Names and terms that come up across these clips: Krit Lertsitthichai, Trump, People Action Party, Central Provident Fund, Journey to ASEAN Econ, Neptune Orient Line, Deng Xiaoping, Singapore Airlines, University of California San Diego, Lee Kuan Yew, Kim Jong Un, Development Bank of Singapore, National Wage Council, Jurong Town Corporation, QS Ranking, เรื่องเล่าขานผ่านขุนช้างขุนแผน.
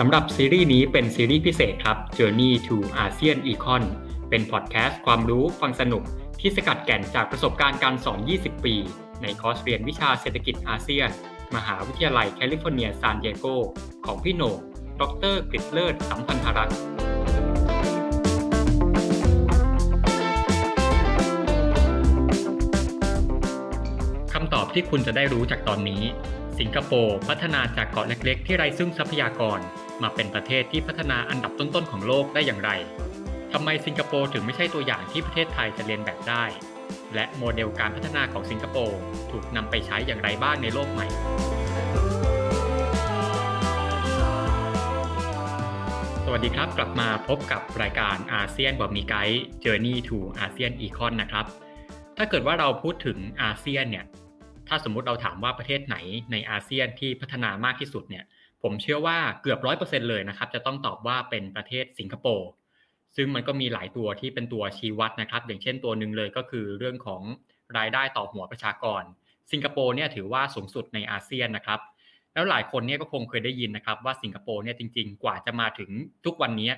สำหรับซีรีส์นี้เป็นซีรีส์พิเศษครับ Journey to ASEAN Econ เป็นพอดแคสต์ความรู้ฟังสนุกที่สกัดแก่นจากประสบการณ์การสอน 20 ปีในคอร์สเรียนวิชาเศรษฐกิจอาเซียนมหาวิทยาลัยแคลิฟอร์เนียซานดิเอโกของพี่โหน่งดร.กฤษเลิศสัมพันธรัตน์คำตอบที่คุณจะได้รู้จากตอนนี้สิงคโปร์พัฒนาจากเกาะเล็กๆที่ไร้ซึ่งทรัพยากรมาเป็นประเทศที่พัฒนาอันดับต้นๆของโลกได้อย่างไรทำไมสิงคโปร์ถึงไม่ใช่ตัวอย่างที่ประเทศไทยจะเรียนแบบได้และโมเดลการพัฒนาของสิงคโปร์ถูกนำไปใช้อย่างไรบ้างในโลกใหม่สวัสดีครับกลับมาพบกับรายการอาเซียนบ่มีไกด์ Journey to ASEAN Econ นะครับถ้าเกิดว่าเราพูดถึงอาเซียนเนี่ยถ้าสมมุติเราถามว่าประเทศไหนในอาเซียนที่พัฒนามากที่สุดเนี่ยผมเชื่อว่าเกือบ 100% เลยนะครับจะต้องตอบว่าเป็นประเทศสิงคโปร์ซึ่งมันก็มีหลายตัวที่เป็นตัวชี้วัดนะครับอย่างเช่นตัวนึงเลยก็คือเรื่องของรายได้ต่อหัวประชากรสิงคโปร์เนี่ยถือว่าสูงสุดในอาเซียนนะครับแล้วหลายคนเนี่ยก็คงเคยได้ยินนะครับว่าสิงคโปร์เนี่ยจริงๆกว่าจะมาถึงทุกวันนี้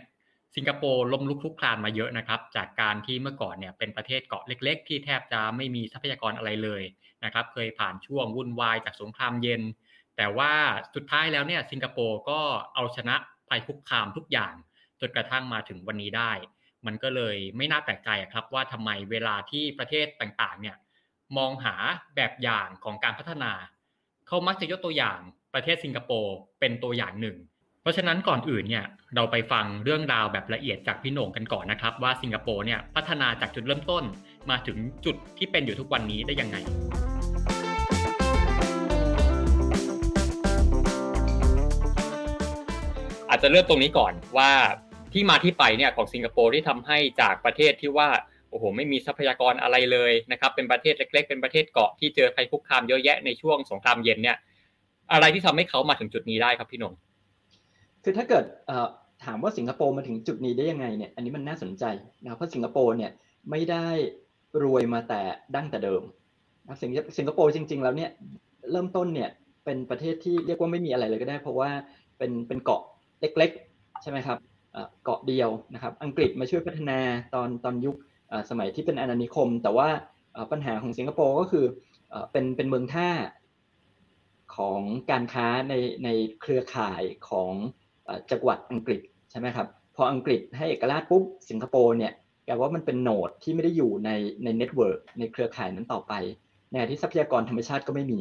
สิงคโปร์ล้มลุกคลุกคลานมาเยอะนะครับจากการที่เมื่อก่อนเนี่ยเป็นประเทศเกาะเล็กๆที่แทบจะไม่มีทรัพยากรอะไรเลยนะครับเคยผ่านช่วงวุ่นวายจากสงครามเย็นแต่ว่าสุดท้ายแล้วเนี่ยสิงคโปร์ก็เอาชนะภัยคุกคามทุกอย่างจนกระทั่งมาถึงวันนี้ได้มันก็เลยไม่น่าแปลกใจครับว่าทำไมเวลาที่ประเทศต่างๆเนี่ยมองหาแบบอย่างของการพัฒนาเขามักจะยกตัวอย่างประเทศสิงคโปร์เป็นตัวอย่างหนึ่งเพราะฉะนั้นก่อนอื่นเนี่ยเราไปฟังเรื่องราวแบบละเอียดจากพี่โหน่งกันก่อนนะครับว่าสิงคโปร์เนี่ยพัฒนาจากจุดเริ่มต้นมาถึงจุดที่เป็นอยู่ทุกวันนี้ได้ยังไงอาจจะเริ่มตรงนี้ก่อนว่าที่มาที่ไปเนี่ยของสิงคโปร์ที่ทำให้จากประเทศที่ว่าโอ้โหไม่มีทรัพยากรอะไรเลยนะครับเป็นประเทศเล็กๆเป็นประเทศเกาะที่เจอภัยคุกคามเยอะแยะในช่วงสงครามเย็นเนี่ยอะไรที่ทำให้เขามาถึงจุดนี้ได้ครับพี่นงคือถ้าเกิดถามว่าสิงคโปร์มาถึงจุดนี้ได้ยังไงเนี่ยอันนี้มันน่าสนใจนะเพราะสิงคโปร์เนี่ยไม่ได้รวยมาแต่ดั้งแต่เดิมนะสิงคโปร์จริงๆแล้วเนี่ยเริ่มต้นเนี่ยเป็นประเทศที่เรียกว่าไม่มีอะไรเลยก็ได้เพราะว่าเป็นเกาะเล็กๆใช่ไหมครับเกาะเดียวนะครับอังกฤษมาช่วยพัฒนาตอนยุคสมัยที่เป็นอาณานิคมแต่ว่าปัญหาของสิงคโปร์ก็คือเป็นเมืองท่าของการค้าในเครือข่ายของจักรวรรดิอังกฤษใช่ไหมครับพออังกฤษให้เอกราชปุ๊บสิงคโปร์เนี่ยแปลว่ามันเป็นโนดที่ไม่ได้อยู่ในเน็ตเวิร์กในเครือข่ายนั้นต่อไปในขณะที่ทรัพยากรธรรมชาติก็ไม่มี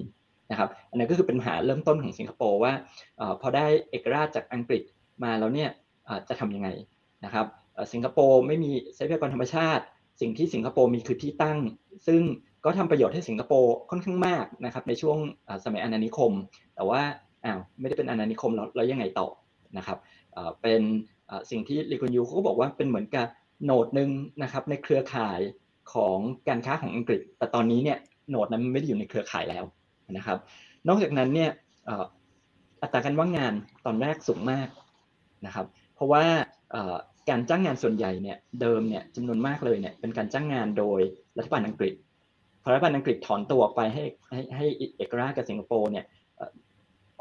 นะครับอันนั้นก็คือเป็นปัญหาเริ่มต้นของสิงคโปร์ว่าพอได้เอกราชจากอังกฤษมาแล้วเนี่ยจะทำยังไงนะครับสิงคโปร์ไม่มีทรัพยากรธรรมชาติสิ่งที่สิงคโปร์มีคือที่ตั้งซึ่งก็ทำประโยชน์ให้สิงคโปร์ค่อนข้างมากนะครับในช่วงสมัยอาณานิคมแต่ว่าไม่ได้เป็นอาณานิคมแล้วยังไงต่อนะครับเป็นสิ่งที่ลีกุนยูเขาก็บอกว่าเป็นเหมือนกับโนดนึงนะครับในเครือข่ายของการค้าของอังกฤษแต่ตอนนี้เนี่ยโนดนั้นไม่ได้อยู่ในเครือข่ายแล้วนะครับนอกจากนั้นเนี่ยอัตราการว่างงานตอนแรกสูงมากนะครับเพราะว่าการจ้างงานส่วนใหญ่เนี่ยเดิมเนี่ยจำนวนมากเลยเนี่ยเป็นการจ้างงานโดยรัฐบาลอังกฤษพอรัฐบาลอังกฤษถอนตัวออกไปให้เอกราชกับสิงคโปร์เนี่ย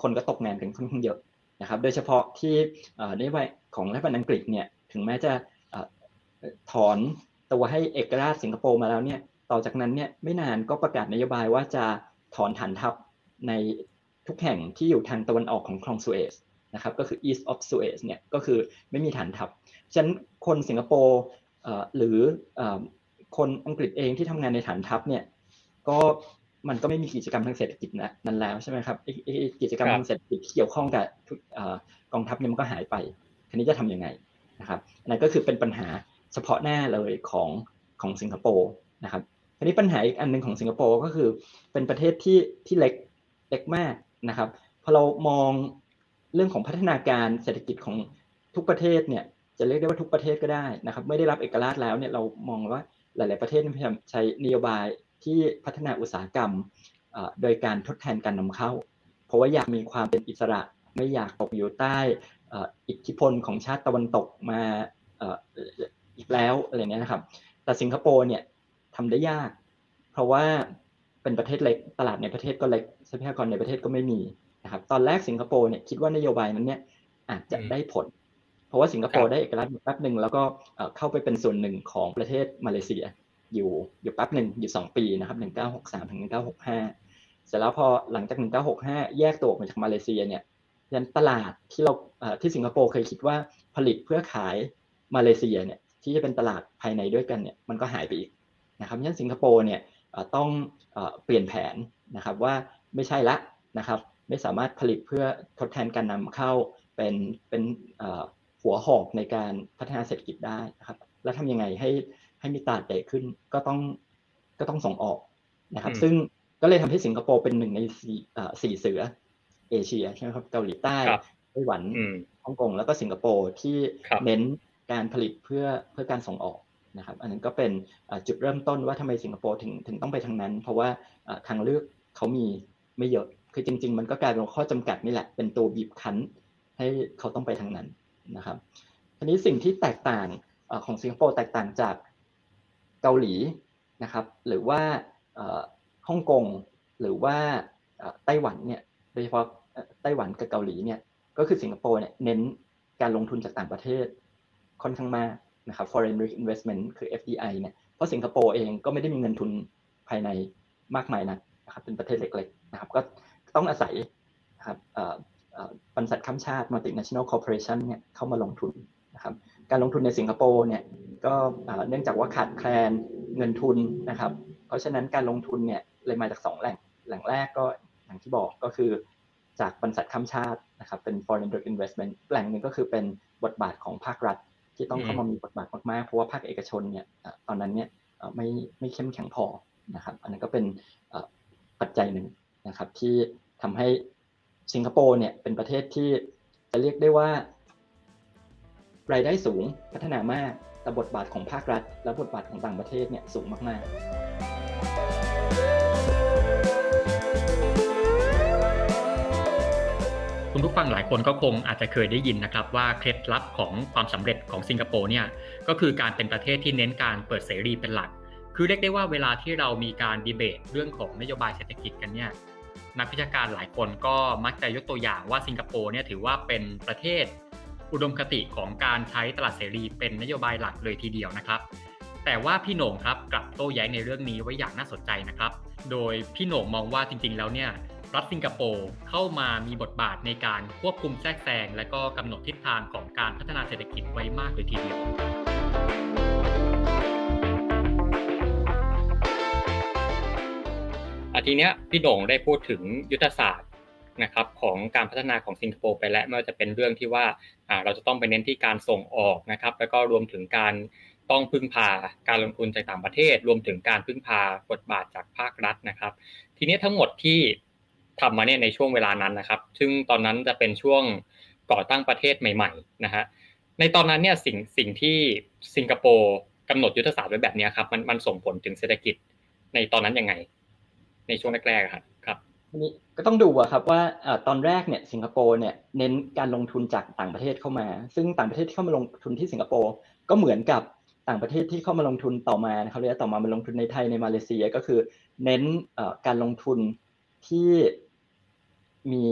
คนก็ตกงานกันค่อนข้างเยอะนะครับโดยเฉพาะที่นโยบายของรัฐบาลอังกฤษเนี่ยถึงแม้จะถอนตัวให้เอกราชสิงคโปร์มาแล้วเนี่ยต่อจากนั้นเนี่ยไม่นานก็ประกาศนโยบายว่าจะถอนฐานทัพในทุกแห่งที่อยู่ทางตะวันออกของคลองสุเอซนะครับก็คือ East of Suez เนี่ยก็คือไม่มีฐานทัพฉะนั้นคนสิงคโปร์หรือคนอังกฤษเองที่ทำงานในฐานทัพเนี่ยก็มันก็ไม่มีกิจกรรมทางเศรษฐกิจนั้นแล้วใช่ไหมครับกิจกรรมทางเศรษฐกิจที่เกี่ยวข้องกับกองทัพเนี่ยมันก็หายไปทีนี้จะทำยังไงนะครับนั่นก็คือเป็นปัญหาเฉพาะหน้าเลยของสิงคโปร์นะครับทีนี้ปัญหาอีกอันนึงของสิงคโปร์ก็คือเป็นประเทศที่เล็กมาก นะครับพอเรามองเรื่องของพัฒนาการเศรษฐกิจของทุกประเทศเนี่ยจะเรียกได้ว่าทุกประเทศก็ได้นะครับไม่ได้รับเอกราชแล้วเนี่ยเรามองว่าหลายๆประเทศพยายามใช้นโยบายที่พัฒนาอุตสาหกรรมโดยการทดแทนการนำเข้าเพราะว่าอยากมีความเป็นอิสระไม่อยากตกอยู่ใต้อิทธิพลของชาติตะวันตกมาอีกแล้วอะไรเงี้ยนะครับแต่สิงคโปร์เนี่ยทำได้ยากเพราะว่าเป็นประเทศเล็กตลาดในประเทศก็เล็กทรัพยากรในประเทศก็ไม่มีนะครับตอนแรกสิงคโปร์เนี่ยคิดว่านโยบายนั้นเนี่ยอาจจะได้ผลเพราะว่าสิงคโปร์ได้เอกราชอยู่แป๊บนึงแล้วก็เข้าไปเป็นส่วนหนึ่งของประเทศมาเลเซียอยู่แป๊บนึงอยู่2ปีนะครับ1963ถึง1965เสร็จแล้วพอหลังจาก1965แยกตัวออกมาจากมาเลเซียเนี่ยยันตลาดที่เราที่สิงคโปร์เคยคิดว่าผลิตเพื่อขายมาเลเซียเนี่ยที่จะเป็นตลาดภายในด้วยกันเนี่ยมันก็หายไปอีกนะครับยันสิงคโปร์เนี่ยต้องเปลี่ยนแผนนะครับว่าไม่ใช่ละนะครับไม่สามารถผลิตเพื่อทดแทนการนำเข้าเป็นหัวหอกในการพัฒนาเศรษฐกิจได้นะครับแล้วทำยังไงให้มีตลาดใหญ่ขึ้นก็ต้องส่งออกนะครับซึ่งก็เลยทำให้สิงคโปร์เป็นหนึ่งในสี่เสือเอเชียใช่ไหมครับเกาหลีใต้ไต้หวันฮ่องกงแล้วก็สิงคโปร์ที่เน้นการผลิตเพื่อการส่งออกนะครับอันนั้นก็เป็นจุดเริ่มต้นว่าทำไมสิงคโปร์ถึงต้องไปทางนั้นเพราะว่าทางเลือกเขามีไม่เยอะคือจริงๆมันก็กลายเป็นข้อจำกัดนี่แหละเป็นตัวบีบคั้นให้เขาต้องไปทางนั้นนะครับทีนี้สิ่งที่แตกต่างของสิงคโปร์แตกต่างจากเกาหลีนะครับหรือว่าฮ่องกงหรือว่าไต้หวันเนี่ยโดยเฉพาะไต้หวันกับเกาหลีเนี่ยก็คือสิงคโปร์เนี่ยเน้นการลงทุนจากต่างประเทศค่อนข้างมากนะครับ foreign direct investment คือ FDI เนี่ยเพราะสิงคโปร์เองก็ไม่ได้มีเงินทุนภายในมากมายนะครับเป็นประเทศเล็กๆนะครับก็ต้องอาศัยนะครับบริษัทข้ามชาติ multinational corporation เนี่ยเข้ามาลงทุนนะครับการลงทุนในสิงคโปร์เนี่ยก็เนื่องจากว่าขาดแคลนเงินทุนนะครับเพราะฉะนั้นการลงทุนเนี่ยเลยมาจาก2แหล่งแรกก็อย่างที่บอกก็คือจากบริษัทข้ามชาตินะครับเป็น foreign direct investment แหล่งนึงก็คือเป็นบทบาทของภาครัฐที่ต้องเข้ามามีบทบาทมากๆเพราะว่าภาคเอกชนเนี่ยตอนนั้นเนี่ยไม่เข้มแข็งพอนะครับอันนั้นก็เป็นปัจจัยหนึ่งนะครับที่ทำให้สิงคโปร์เนี่ยเป็นประเทศที่จะเรียกได้ว่ารายได้สูงพัฒนามากแต่บทบาทของภาครัฐและบทบาทของต่างประเทศเนี่ยสูงมากๆคุณผู้ฟังหลายคนก็คงอาจจะเคยได้ยินนะครับว่าเคล็ดลับของความสำเร็จของสิงคโปร์เนี่ยก็คือการเป็นประเทศที่เน้นการเปิดเสรีเป็นหลักคือเรียกได้ว่าเวลาที่เรามีการดีเบตเรื่องของนโยบายเศรษฐกิจกันเนี่ยนักวิชาการหลายคนก็มักจะยกตัวอย่างว่าสิงคโปร์เนี่ยถือว่าเป็นประเทศอุดมคติของการใช้ตลาดเสรีเป็นนโยบายหลักเลยทีเดียวนะครับแต่ว่าพี่โหน่งครับกลับโต้แย้งในเรื่องนี้ไว้อย่างน่าสนใจนะครับโดยพี่โหน่งมองว่าจริงๆแล้วเนี่ยรัฐสิงคโปร์เข้ามามีบทบาทในการควบคุมแทรกแซงและก็กำหนดทิศทางของการพัฒนาเศรษฐกิจไว้มากเลยทีเดียวทีเนี้ยพี่โด่งได้พูดถึงยุทธศาสตร์นะครับของการพัฒนาของสิงคโปร์ไปแล้วไม่ว่าจะเป็นเรื่องที่ว่าเราจะต้องไปเน้นที่การส่งออกนะครับแล้วก็รวมถึงการต้องพึ่งพาการลงทุนจากต่างประเทศรวมถึงการพึ่งพาบทบาทจากภาครัฐนะครับทีนี้ทั้งหมดที่ทำมาเนี่ยในช่วงเวลานั้นนะครับซึ่งตอนนั้นจะเป็นช่วงก่อตั้งประเทศใหม่ๆนะฮะในตอนนั้นเนี่ยสิ่งที่สิงคโปร์กำหนดยุทธศาสตร์ไว้แบบนี้ครับมันส่งผลถึงเศรษฐกิจในตอนนั้นยังไงในช่วงแรกๆครับนี่ก็ต้องดูครับว่าตอนแรกเนี่ยสิงคโปร์เนี่ยเน้นการลงทุนจากต่างประเทศเข้ามาซึ่งต่างประเทศที่เข้ามาลงทุนที่สิงคโปร์ก็เหมือนกับต่างประเทศที่เข้ามาลงทุนต่อมานะครับและต่อมาลงทุนในไทยในมาเลเซียก็คือเน้นการลงทุนที่มี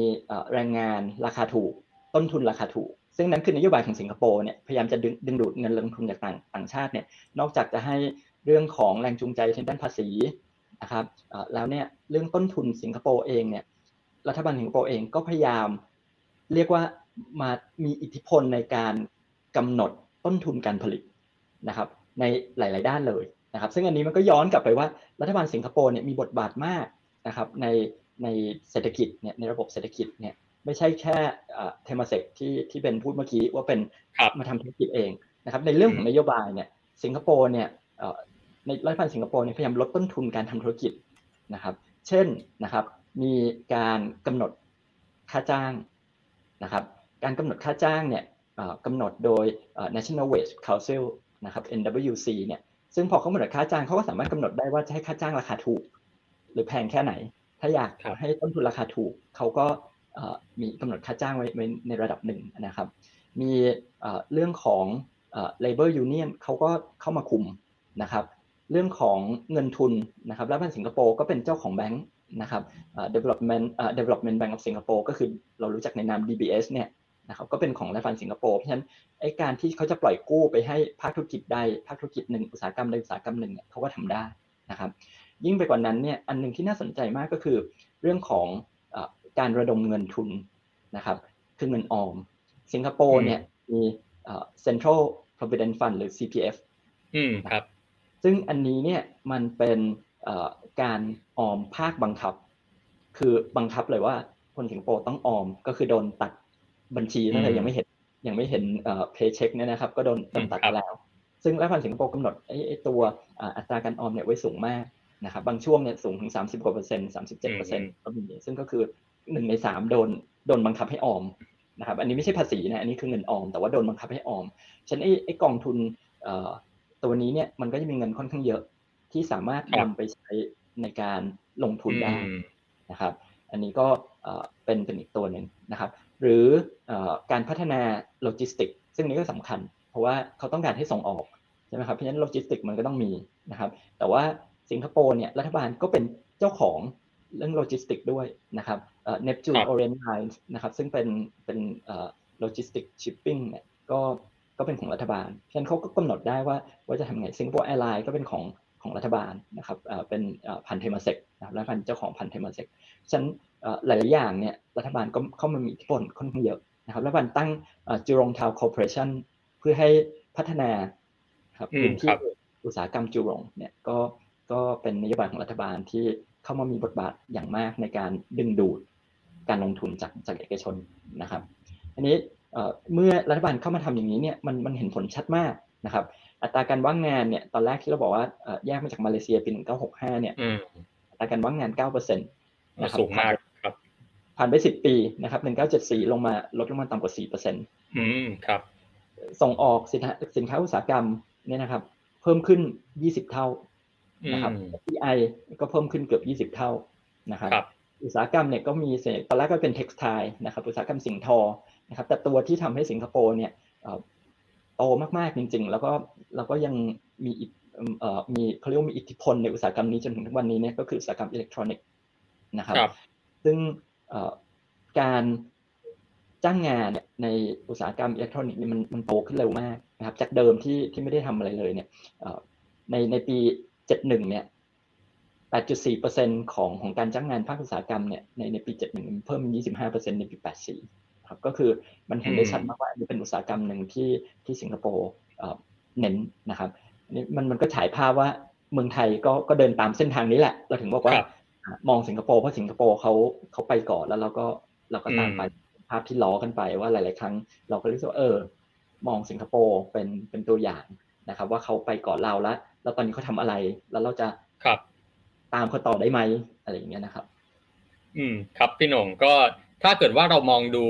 แรงงานราคาถูกต้นทุนราคาถูกซึ่งนั้นคือนโยบายของสิงคโปร์เนี่ยพยายามจะดึงดูดเงินลงทุนจากต่างชาติเนี่ยนอกจากจะให้เรื่องของแรงจูงใจทางด้านภาษีนะครับแล้วเนี่ยเรื่องต้นทุนสิงคโปร์เองเนี่ยรัฐบาลสิงคโปร์เองก็พยายามเรียกว่ามามีอิทธิพลในการกำหนดต้นทุนการผลิตนะครับในหลายๆด้านเลยนะครับซึ่งอันนี้มันก็ย้อนกลับไปว่ารัฐบาลสิงคโปร์เนี่ยมีบทบาทมากนะครับในเศรษฐกิจเนี่ยในระบบเศรษฐกิจเนี่ยไม่ใช่แค่เทมาเซกที่เป็นพูดเมื่อกี้ว่าเป็นมาทำธุรกิจเองนะครับในเรื่องของนโยบายเนี่ยสิงคโปร์เนี่ยในรัฐบาลสิงคโปร์เนี่ยพยายามลดต้นทุนการทำธุรกิจนะครับเช่นนะครับมีการกำหนด ค่าจ้างนะครับการกำหนดค่าจ้างเนี่ยกำหนดโดย National Wage Council นะครับ NWC เนี่ยซึ่งพอเขากำหนดค่าจ้างเขาก็สามารถกำหนดได้ว่าจะให้ค่าจ้างราคาถูกหรือแพงแค่ไหนถ้าอยากให้ต้นทุนราคาถูกเขาก็มีกำหนดค่าจ้างไว้ในระดับหนึ่งนะครับมีเรื่องของlabor union เขาก็เข้ามาคุมนะครับเรื่องของเงินทุนนะครับรัฐบาลสิงคโปร์ก็เป็นเจ้าของแบงค์นะครับ Development Bank of Singapore ก็คือเรารู้จักในนาม DBS เนี่ยนะครับก็เป็นของรัฐบาลสิงคโปร์เพราะฉะนั้นไอ้การที่เขาจะปล่อยกู้ไปให้ภาคธุรกิจใดภาคธุรกิจหนึ่งอุตสาหกรรมใดอุตสาหกรรมหนึ่งเนี่ยเขาก็ทำได้นะครับยิ่งไปกว่านั้นเนี่ยอันนึงที่น่าสนใจมากก็คือเรื่องของการระดมเงินทุนนะครับคือเงินออมสิงคโปร์เนี่ยมีCentral Provident Fund หรือ CPF ครับซึ่งอันนี้เนี่ยมันเป็นการออมภาคบังคับคือบังคับเลยว่าคนสิงคโปร์ต้องออมก็คือโดนตัดบัญชีนั่นเลยยังไม่เห็นเพย์เช็คเนี่ยนะครับก็โดนตัดแล้วซึ่งรัฐบาลสิงคโปร์กำหนดไอ้ตัวอัตราการออมเนี่ยไว้สูงมากนะครับบางช่วงเนี่ยสูงถึง 30% 37% ก็มีซึ่งก็คือ1ใน3โดนบังคับให้ออมนะครับอันนี้ไม่ใช่ภาษีนะอันนี้คือเงินออมแต่ว่าโดนบังคับให้ออมฉะนั้นไอ้กองทุนตัวนี้เนี่ยมันก็จะมีเงินค่อนข้างเยอะที่สามารถนำไปใช้ในการลงทุนได้นะครับอันนี้ก็เป็นอีกตัวหนึ่งนะครับหรือการพัฒนาโลจิสติกซึ่งนี้ก็สำคัญเพราะว่าเขาต้องการให้ส่งออกใช่ไหมครับเพราะฉะนั้นโลจิสติกมันก็ต้องมีนะครับแต่ว่าสิงคโปร์เนี่ยรัฐบาลก็เป็นเจ้าของเรื่องโลจิสติกด้วยนะครับNeptune Orient Line นะครับซึ่งเป็นLogistics Shipping เนี่ยก็เป็นของรัฐบาลฉะนั้นเขาก็กำหนดได้ว่าจะทำไง Singapore Airlines ก็เป็นของรัฐบาลนะครับเป็นพันเทมาเซกนะครับรัฐบาลเจ้าของพันเทมาเซกฉะนั้นหลายๆอย่างเนี่ยรัฐบาลก็เข้ามามีอิทธิพลค่อนข้างเยอะนะครับรัฐบาลตั้งJurong Town Corporation เพื่อให้พัฒนาครับพื้นที่อุตสาหกรรมจูรองเนี่ยก็เป็นนโยบายของรัฐบาลที่เข้ามามีบทบาทอย่างมากในการดึงดูดการลงทุนจากเอกชนนะครับอันนี้เมื่อรัฐบาลเข้ามาทำอย่างนี้เนี่ยมันเห็นผลชัดมากนะครับอัตราการว่างงานเนี่ยตอนแรกที่เราบอกว่าแยกมาจากมาเลเซียปี1965เนี่ยอัตราการว่างงาน 9% นะครับสูงมากครับผ่านไป10ปีนะครับ1974ลดลงมาต่ำกว่า 4% ครับส่งออกสินค้าอุตสาหกรรมเนี่ยนะครับเพิ่มขึ้น20เท่านะครับ FDI ก็เพิ่มขึ้นเกือบ20เท่านะครับอุตสาหกรรมเนี่ยก็มีตอนแรกก็เป็นเท็กซ์ไทล์นะครับอุตสาหกรรมสิ่งทอนะครับแต่ตัวที่ทำให้สิงคโปร์เนี่ยโตมากๆจริงๆแล้วก็เราก็ยังมีเขาเรียกว่ามีอิทธิพลในอุตสาหกรรมนี้จนถึงทุกวันนี้เนี่ยก็คืออุตสาหกรรมอิเล็กทรอนิกส์นะครับซึ่งการจ้างงานในอุตสาหกรรมอิเล็กทรอนิกส์นี่มันโตขึ้นเร็วมากนะครับจากเดิมที่ไม่ได้ทำอะไรเลยเนี่ยในปี71เนี่ย 8.4% ของการจ้างงานภาคอุตสาหกรรมเนี่ยในปี71มันเพิ่ม 25% ในปี84ครับก็คือมันเห็นได้ชัดมากว่านี่เป็นอุตสาหกรรมหนึ่งที่สิงคโปร์เน้นนะครับนี่มันก็ฉายภาพว่าเมืองไทยก็เดินตามเส้นทางนี้แหละเราถึงบอกว่ามองสิงคโปร์เพราะสิงคโปร์เขาไปก่อนแล้วเราก็ตามไปภาพที่ล้อกันไปว่าหลายๆครั้งเราก็รู้สึกว่ามองสิงคโปร์เป็นตัวอย่างนะครับว่าเขาไปก่อนเราแล้วตอนนี้เขาทำอะไรแล้วเราจะตามเขาต่อได้ไหมอะไรอย่างเงี้ยนะครับครับพี่หน่งก็ถ้าเกิดว่าเรามองดู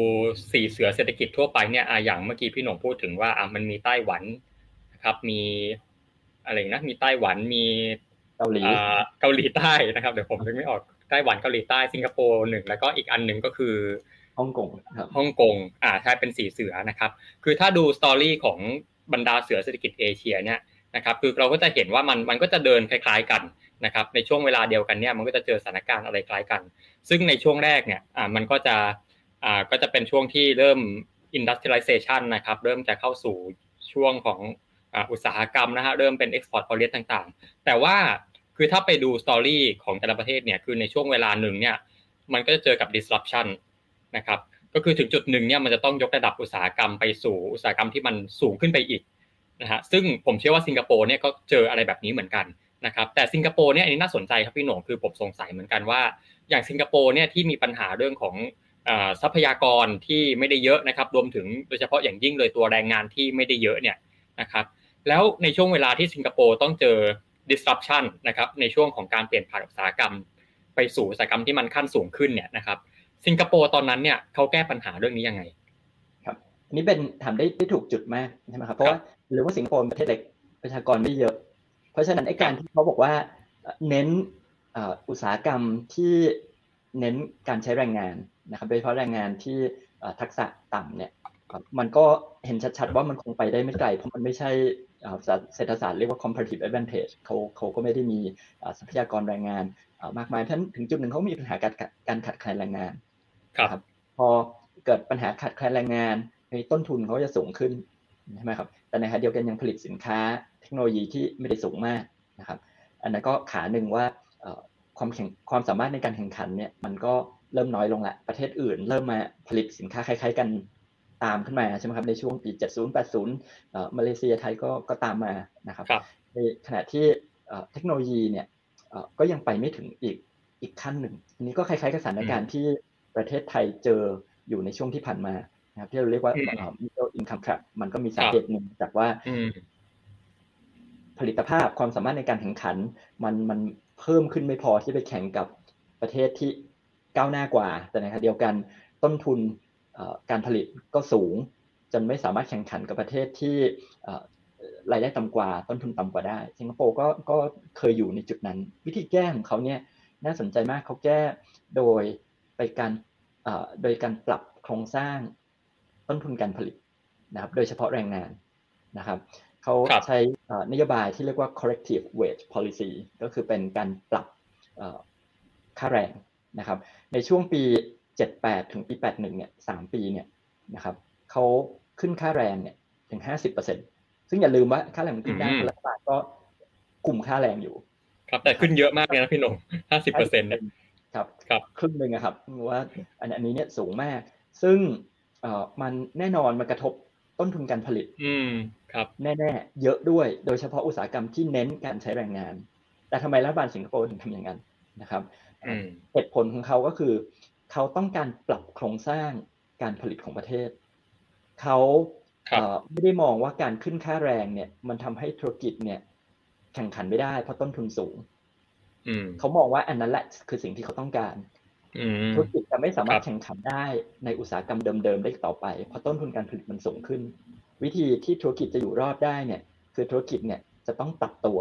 สี่เสือเศรษฐกิจทั่วไปเนี่ยอย่างเมื่อกี้พี่หน่งพูดถึงว่ามันมีไต้หวันนะครับมีอะไรนะมีไต้หวันมีเกาหลีใต้นะครับเดี๋ยวผมนึกไม่ออกไต้หวันเกาหลีใต้สิงคโปร์หนึ่งแล้วก็อีกอันนึงก็คือฮ่องกงใช่เป็นสี่เสือนะครับคือถ้าดูสตอรี่ของบรรดาเสือเศรษฐกิจเอเชียเนี่ยนะครับคือเราก็จะเห็นว่ามันก็จะเดินคล้ายๆกันนะครับในช่วงเวลาเดียวกันเนี่ยมันก็จะเจอสถานการณ์อะไรคล้ายกันซึ่งในช่วงแรกเนี่ยมันก็จะเป็นช่วงที่เริ่ม industrialization นะครับเริ่มจะเข้าสู่ช่วงของอุตสาหกรรมนะฮะเริ่มเป็น export oriented ต่างๆแต่ว่าคือถ้าไปดูสตอรี่ของแต่ละประเทศเนี่ยคือในช่วงเวลาหนึ่งเนี่ยมันก็จะเจอกับ disruption นะครับก็คือถึงจุดหนึ่งเนี่ยมันจะต้องยกระดับอุตสาหกรรมไปสู่อุตสาหกรรมที่มันสูงขึ้นไปอีกนะฮะซึ่งผมเชื่อว่าสิงคโปร์เนี่ยก็เจออะไรแบบนี้เหมือนกันนะครับแต่สิงคโปร์เนี่ยอันนี้น่าสนใจครับพี่หน่งคือผมสงสัยเหมือนกันว่าอย่างสิงคโปร์เนี่ยที่มีปัญหาเรื่องของทรัพยากรที่ไม่ได้เยอะนะครับรวมถึงโดยเฉพาะอย่างยิ่งเลยตัวแรงงานที่ไม่ได้เยอะเนี่ยนะครับแล้วในช่วงเวลาที่สิงคโปร์ต้องเจอ disruption นะครับในช่วงของการเปลี่ยนผ่านอุตสาหกรรมไปสู่อุตสาหกรรมที่มันขั้นสูงขึ้นเนี่ยนะครับ สิงคโปร์ตอนนั้นเนี่ยเขาแก้ปัญหาเรื่องนี้ยังไงครับอันนี้เป็นถามได้ถูกจุดมากใช่ไหมครับเพราะว่าหรือว่าสิงคโปร์ประเทศเล็กประชากรไม่เยอะเพราะฉะนั้นไอ้การที่เขาบอกว่าเน้นอุตสาหกรรมที่เน้นการใช้แรงงานนะครับโดยเฉพาะแรงงานที่ทักษะต่ำเนี่ยมันก็เห็นชัดๆว่ามันคงไปได้ไม่ไกลเพราะมันไม่ใช่เศรษฐศาสตร์เรียกว่า comparative advantage เขาก็ไม่ได้มีทรัพยากรแรงงานมากมายเพราะฉะนั้นถึงจุดหนึ่งเขามีปัญหาการขาดแคลนแรงงานครับพอเกิดปัญหาขาดแคลนแรงงานต้นทุนเขาจะสูงขึ้นใช่ไหมครับแต่ในขณะเดียวกันยังผลิตสินค้าเทคโนโลยีที่ไม่ได้สูงมากนะครับอันนั้นก็ขาหนึ่งว่าความสามารถในการแข่งขันเนี่ยมันก็เริ่มน้อยลงละประเทศอื่นเริ่มมาผลิตสินค้าคล้ายๆกันตามขึ้นมาใช่ไหมครับในช่วงปี70 80มาเลเซียไทยก็ตามมานะครับในขณะที่เทคโนโลยีเนี่ยก็ยังไปไม่ถึงอีกขั้นหนึ่งอันนี้ก็คล้ายๆกับสถานการณ์ที่ประเทศไทยเจออยู่ในช่วงที่ผ่านมานะครับที่เราเรียกว่า middle income trap มันก็มีสาเหตุหนึ่งจากว่าผลิตภาพความสามารถในการแข่งขันมันเพิ่มขึ้นไม่พอที่ไปแข่งกับประเทศที่ก้าวหน้ากว่าแต่ในขณะเดียวกันต้นทุนการผลิตก็สูงจนไม่สามารถแข่งขันกับประเทศที่รายได้ต่ำกว่าต้นทุนต่ำกว่าได้สิงคโปร์ก็เคยอยู่ในจุดนั้นวิธีแก้ของเขาเนี่ยน่าสนใจมากเขาแก้โดยการปรับโครงสร้างต้นทุนการผลิตนะครับโดยเฉพาะแรงงานนะครับเขาใช้นโยบายที่เรียกว่า corrective wage policy ก็คือเป็นการปรับค่าแรงนะครับในช่วงปี78ถึงปี81เนี่ย3ปีเนี่ยนะครับเขาขึ้นค่าแรงเนี่ยถึง 50% ซึ่งอย่าลืมว่าค่าแรงมันขึ้นได้รัฐบาลก็กลุ่มค่าแรงอยู่ครับแต่ขึ้นเยอะมากเลยนะพี่หนุ่ม 50% นะครับครับครึ่งนึงนะครับว่าอันนี้เนี่ยสูงมากซึ่งมันแน่นอนมันกระทบต้นทุนการผลิตครับแน่ๆเยอะด้วยโดยเฉพาะอุตสาหกรรมที่เน้นการใช้แรงงานแต่ทำไมรัฐบาลสิงคโปร์ถึงทำอย่างนั้นนะครับเหตุผลของเขาก็คือเขาต้องการปรับโครงสร้างการผลิตของประเทศเขาไม่ได้มองว่าการขึ้นค่าแรงเนี่ยมันทำให้ธุรกิจเนี่ยแข่งขันไม่ได้เพราะต้นทุนสูงเขามองว่าอันนั้นแหละคือสิ่งที่เขาต้องการธุรกิจจะไม่สามารถแข่งขันได้ในอุตสาหกรรมเดิมๆได้ต่อไปเพราะต้นทุนการผลิตมันสูงขึ้นวิธีที่ธุรกิจจะอยู่รอดได้เนี่ยคือธุรกิจเนี่ยจะต้องปรับตัว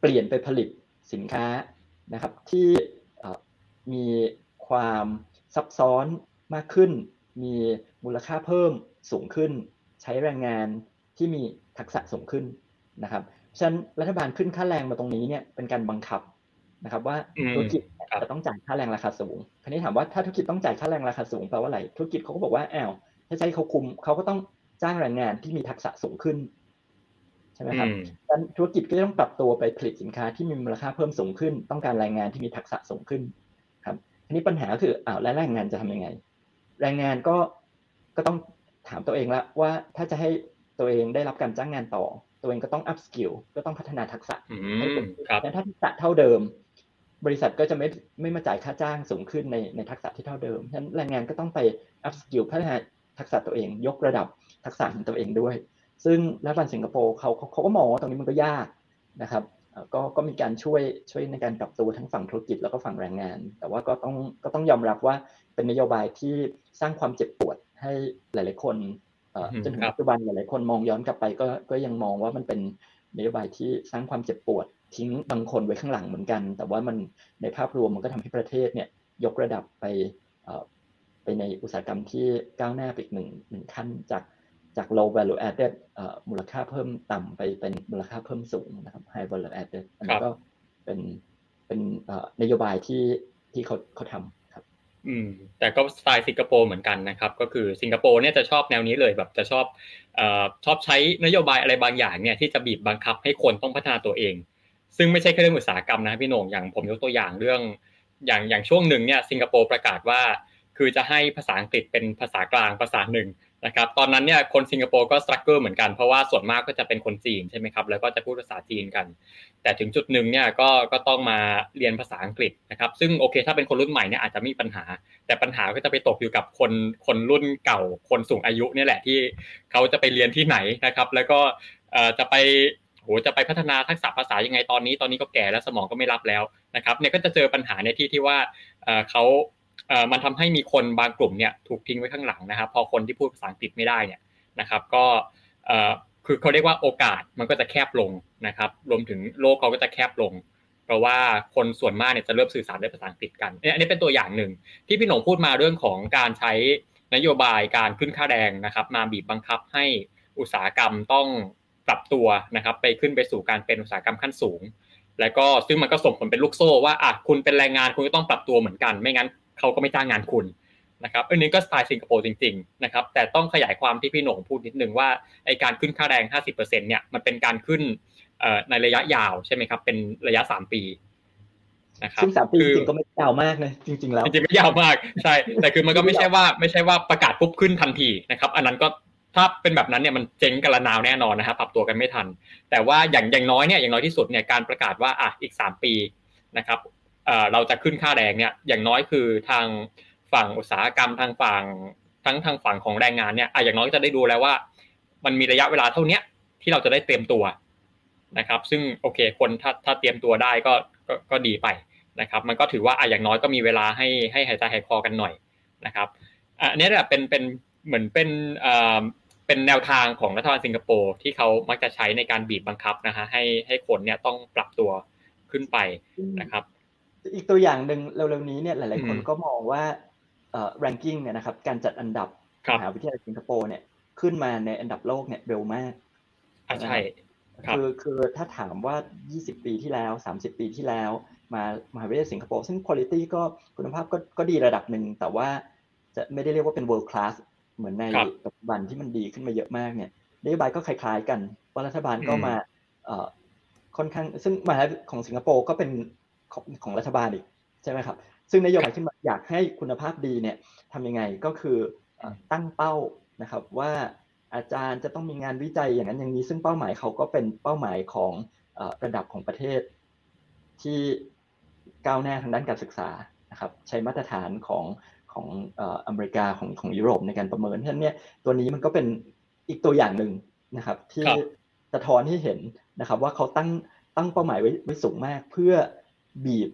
เปลี่ยนไปผลิตสินค้านะครับที่มีความซับซ้อนมากขึ้นมีมูลค่าเพิ่มสูงขึ้นใช้แรงงานที่มีทักษะสูงขึ้นนะครับฉะนั้นรัฐบาลขึ้นค่าแรงมาตรงนี้เนี่ยเป็นการบังคับนะครับว่าธุรกิจจะต้องจ่ายค่าแรงราคาสูงคราวนี้ถามว่าถ้าธุรกิจต้องจ่ายค่าแรงราคาสูงแปลว่าอะไรธุรกิจเขาก็บอกว่าอ้าวถ้าใช้เขาคุมเขาก็ต้องจ้างแรงงานที่มีทักษะสูงขึ้นใช่ไหมครับดังนั้นธุรกิจก็ต้องปรับตัวไปผลิตสินค้าที่มีมูลค่าเพิ่มสูงขึ้นต้องการแรงงานที่มีทักษะสูงขึ้นครับทีนี้ปัญหาคืออ้าวแล้วแรงงานจะทำยังไงแรงงานก็ต้องถามตัวเองละว่าถ้าจะให้ตัวเองได้รับการจ้างงานต่อตัวเองก็ต้องอัพสกิลก็ต้องพัฒนาทักษะและถ้าทักษะเท่าเดิมบริษัทก็จะไม่มาจ่ายค่าจ้างสูงขึ้นในทักษะที่เท่าเดิมฉะนั้นแรงงานก็ต้องไปอัพสกิลพัฒนาทักษะตัวเองยกระดับทักษะของตัวเองด้วยซึ่งรัฐบาลสิงคโปร์เขาก็มองว่าตรงนี้มันก็ยากนะครับก็มีการช่วยในการปรับตัวทั้งฝั่งธุรกิจแล้วก็ฝั่งแรงงานแต่ว่าก็ต้องยอมรับว่าเป็นนโยบายที่สร้างความเจ็บปวดให้หลายๆคนจนถึงปัจจุบันหลายๆคนมองย้อนกลับไปก็ยังมองว่ามันเป็นนโยบายที่สร้างความเจ็บปวดทิ้งบางคนไว้ข้างหลังเหมือนกันแต่ว่ามันในภาพรวมมันก็ทำให้ประเทศเนี่ยยกระดับไปในอุตสาหกรรมที่ก้าวหน้าไปอีกหนึ่งขั้นจาก low value added มูลค่าเพิ่มต่ำไปเป็นมูลค่าเพิ่มสูงนะครับ high value added อันนี้ก็เป็นนโยบายที่เขาทำครับแต่ก็สไตล์สิงคโปร์เหมือนกันนะครับก็คือสิงคโปร์เนี่ยจะชอบแนวนี้เลยแบบจะชอบใช้นโยบายอะไรบางอย่างเนี่ยที่จะบีบบังคับให้คนต้องพัฒนาตัวเองซึ่งไม่ใช่แค่เรื่องอุตสาหกรรมนะพี่โหน่งอย่างผมยกตัวอย่างเรื่องอย่างช่วงหนึ่งเนี่ยสิงคโปร์ประกาศว่าคือจะให้ภาษาอังกฤษเป็นภาษากลางภาษาหนึ่งนะครับตอนนั้นเนี่ยคนสิงคโปร์ก็สตรักเกอร์เหมือนกันเพราะว่าส่วนมากก็จะเป็นคนจีนใช่ไหมครับแล้วก็จะพูดภาษาจีนกันแต่ถึงจุดหนึ่งเนี่ยก็ต้องมาเรียนภาษาอังกฤษนะครับซึ่งโอเคถ้าเป็นคนรุ่นใหม่เนี่ยอาจจะมีปัญหาแต่ปัญหาก็จะไปตกอยู่กับคนรุ่นเก่าคนสูงอายุนี่แหละที่เขาจะไปเรียนที่ไหนนะครับแล้วก็จะไปพัฒนาทักษะภาษายังไงตอนนี้ก็แก่แล้วสมองก็ไม่รับแล้วนะครับเนี่ยก็จะเจอปัญหาในที่ว่าเขา มันทำให้มีคนบางกลุ่มเนี่ยถูกทิ้งไว้ข้างหลังนะครับพอคนที่พูดภาษาอังกฤษไม่ได้เนี่ยนะครับก็คือเขาเรียกว่าโอกาสมันก็จะแคบลงนะครับรวมถึงโลกเขาก็จะแคบลงเพราะว่าคนส่วนมากเนี่ยจะเริ่มสื่อสารด้วยภาษาอังกฤษกันอันนี้เป็นตัวอย่างหนึ่งที่พี่หนงพูดมาเรื่องของการใช้นโยบายการขึ้นค่าแรงนะครับมาบีบบังคับให้อุตสาหกรรมต้องปรับตัวนะครับไปขึ้นไปสู่การเป็นอุตสาหกรรมขั้นสูงแล้วก็ซึ่งมันก็ส่งผลเป็นลูกโซ่ว่าอ่ะคุณเป็นแรงงานคุณก็ต้องปรับตัวเหมือนกันไม่งั้นเขาก็ไม่จ้างงานคุณนะครับอันนี้ก็สไตล์สิงคโปร์จริงๆนะครับแต่ต้องขยายความที่พี่หนงพูดนิดนึงว่าไอ้การขึ้นค่าแรง 50% เนี่ยมันเป็นการขึ้นในระยะยาวใช่ไหมครับเป็นระยะ3ปีนะครับซึ่ง3ปีจริงก็ไม่ยาวมากนะจริงๆแล้วจริงๆไม่ยาวมากใช่แต่คือมันก็ไม่ใช่ว่าประกาศปุ๊บขึ้นทันทีนะครับอันนั้นก็ถ้าเป็นแบบนั้นเนี่ยมันเจ๊งกระนาวแน่นอนนะครับปรับตัวกันไม่ทันแต่ว่าอย่างน้อยเนี่ยอย่างน้อยที่สุดเนี่ยการประกาศว่าอ่ะอีก3ปีนะครับเราจะขึ้นค่าแรงเนี่ยอย่างน้อยคือทางฝั่งอุตสาหกรรมทางฝั่งทั้งทางฝั่งของแรงงานเนี่ยอย่างน้อยจะได้ดูแล้วว่ามันมีระยะเวลาเท่านี้ที่เราจะได้เตรียมตัวนะครับซึ่งโอเคคนถ้าเตรียมตัวได้ก็ดีไปนะครับมันก็ถือว่าอย่างน้อยก็มีเวลาให้หายใจหายคอกันหน่อยนะครับอันนี้แบบเป็นเหมือนเป็นแนวทางของรัฐบาลสิงคโปร์ที่เขามักจะใช้ในการบีบบังคับนะฮะให้คนเนี่ยต้องปรับตัวขึ้นไปนะครับอีกตัวอย่างนึงเร็วๆนี้เนี่ยหลายๆคนก็มองว่าranking เนี่ยนะครับการจัดอันดับมหาวิทยาลัยสิงคโปร์เนี่ยขึ้นมาในอันดับโลกเนี่ยเร็วมากใช่คือถ้าถามว่า20ปีที่แล้ว30ปีที่แล้วมหาวิทยาลัยสิงคโปร์ซึ่ง quality ก็คุณภาพก็ดีระดับนึงแต่ว่าจะไม่ได้เรียกว่าเป็น world class เหมือนในปัจจุบันที่มันดีขึ้นมาเยอะมากเนี่ยนโยบายก็คล้ายๆกันว่ารัฐบาลก็มาค่อนข้างซึ่งมหาวิทยาลัยของสิงคโปร์ก็เป็นของรัฐบาลอีกใช่ไหมครับซึ่งนโยบายที่อยากให้คุณภาพดีเนี่ยทำยังไงก็คือตั้งเป้านะครับว่าอาจารย์จะต้องมีงานวิจัยอย่างนั้นอย่างนี้ซึ่งเป้าหมายเขาก็เป็นเป้าหมายของระดับของประเทศที่ก้าวหน้าทางด้านการศึกษานะครับใช้มาตรฐานของอเมริกาของยุโรปในการประเมินฉะนั้นเนี่ยตัวนี้มันก็เป็นอีกตัวอย่างนึงนะครับที่สะท้อนให้เห็นนะครับว่าเขาตั้งเป้าหมายไว้สูงมากเพื่อบีบ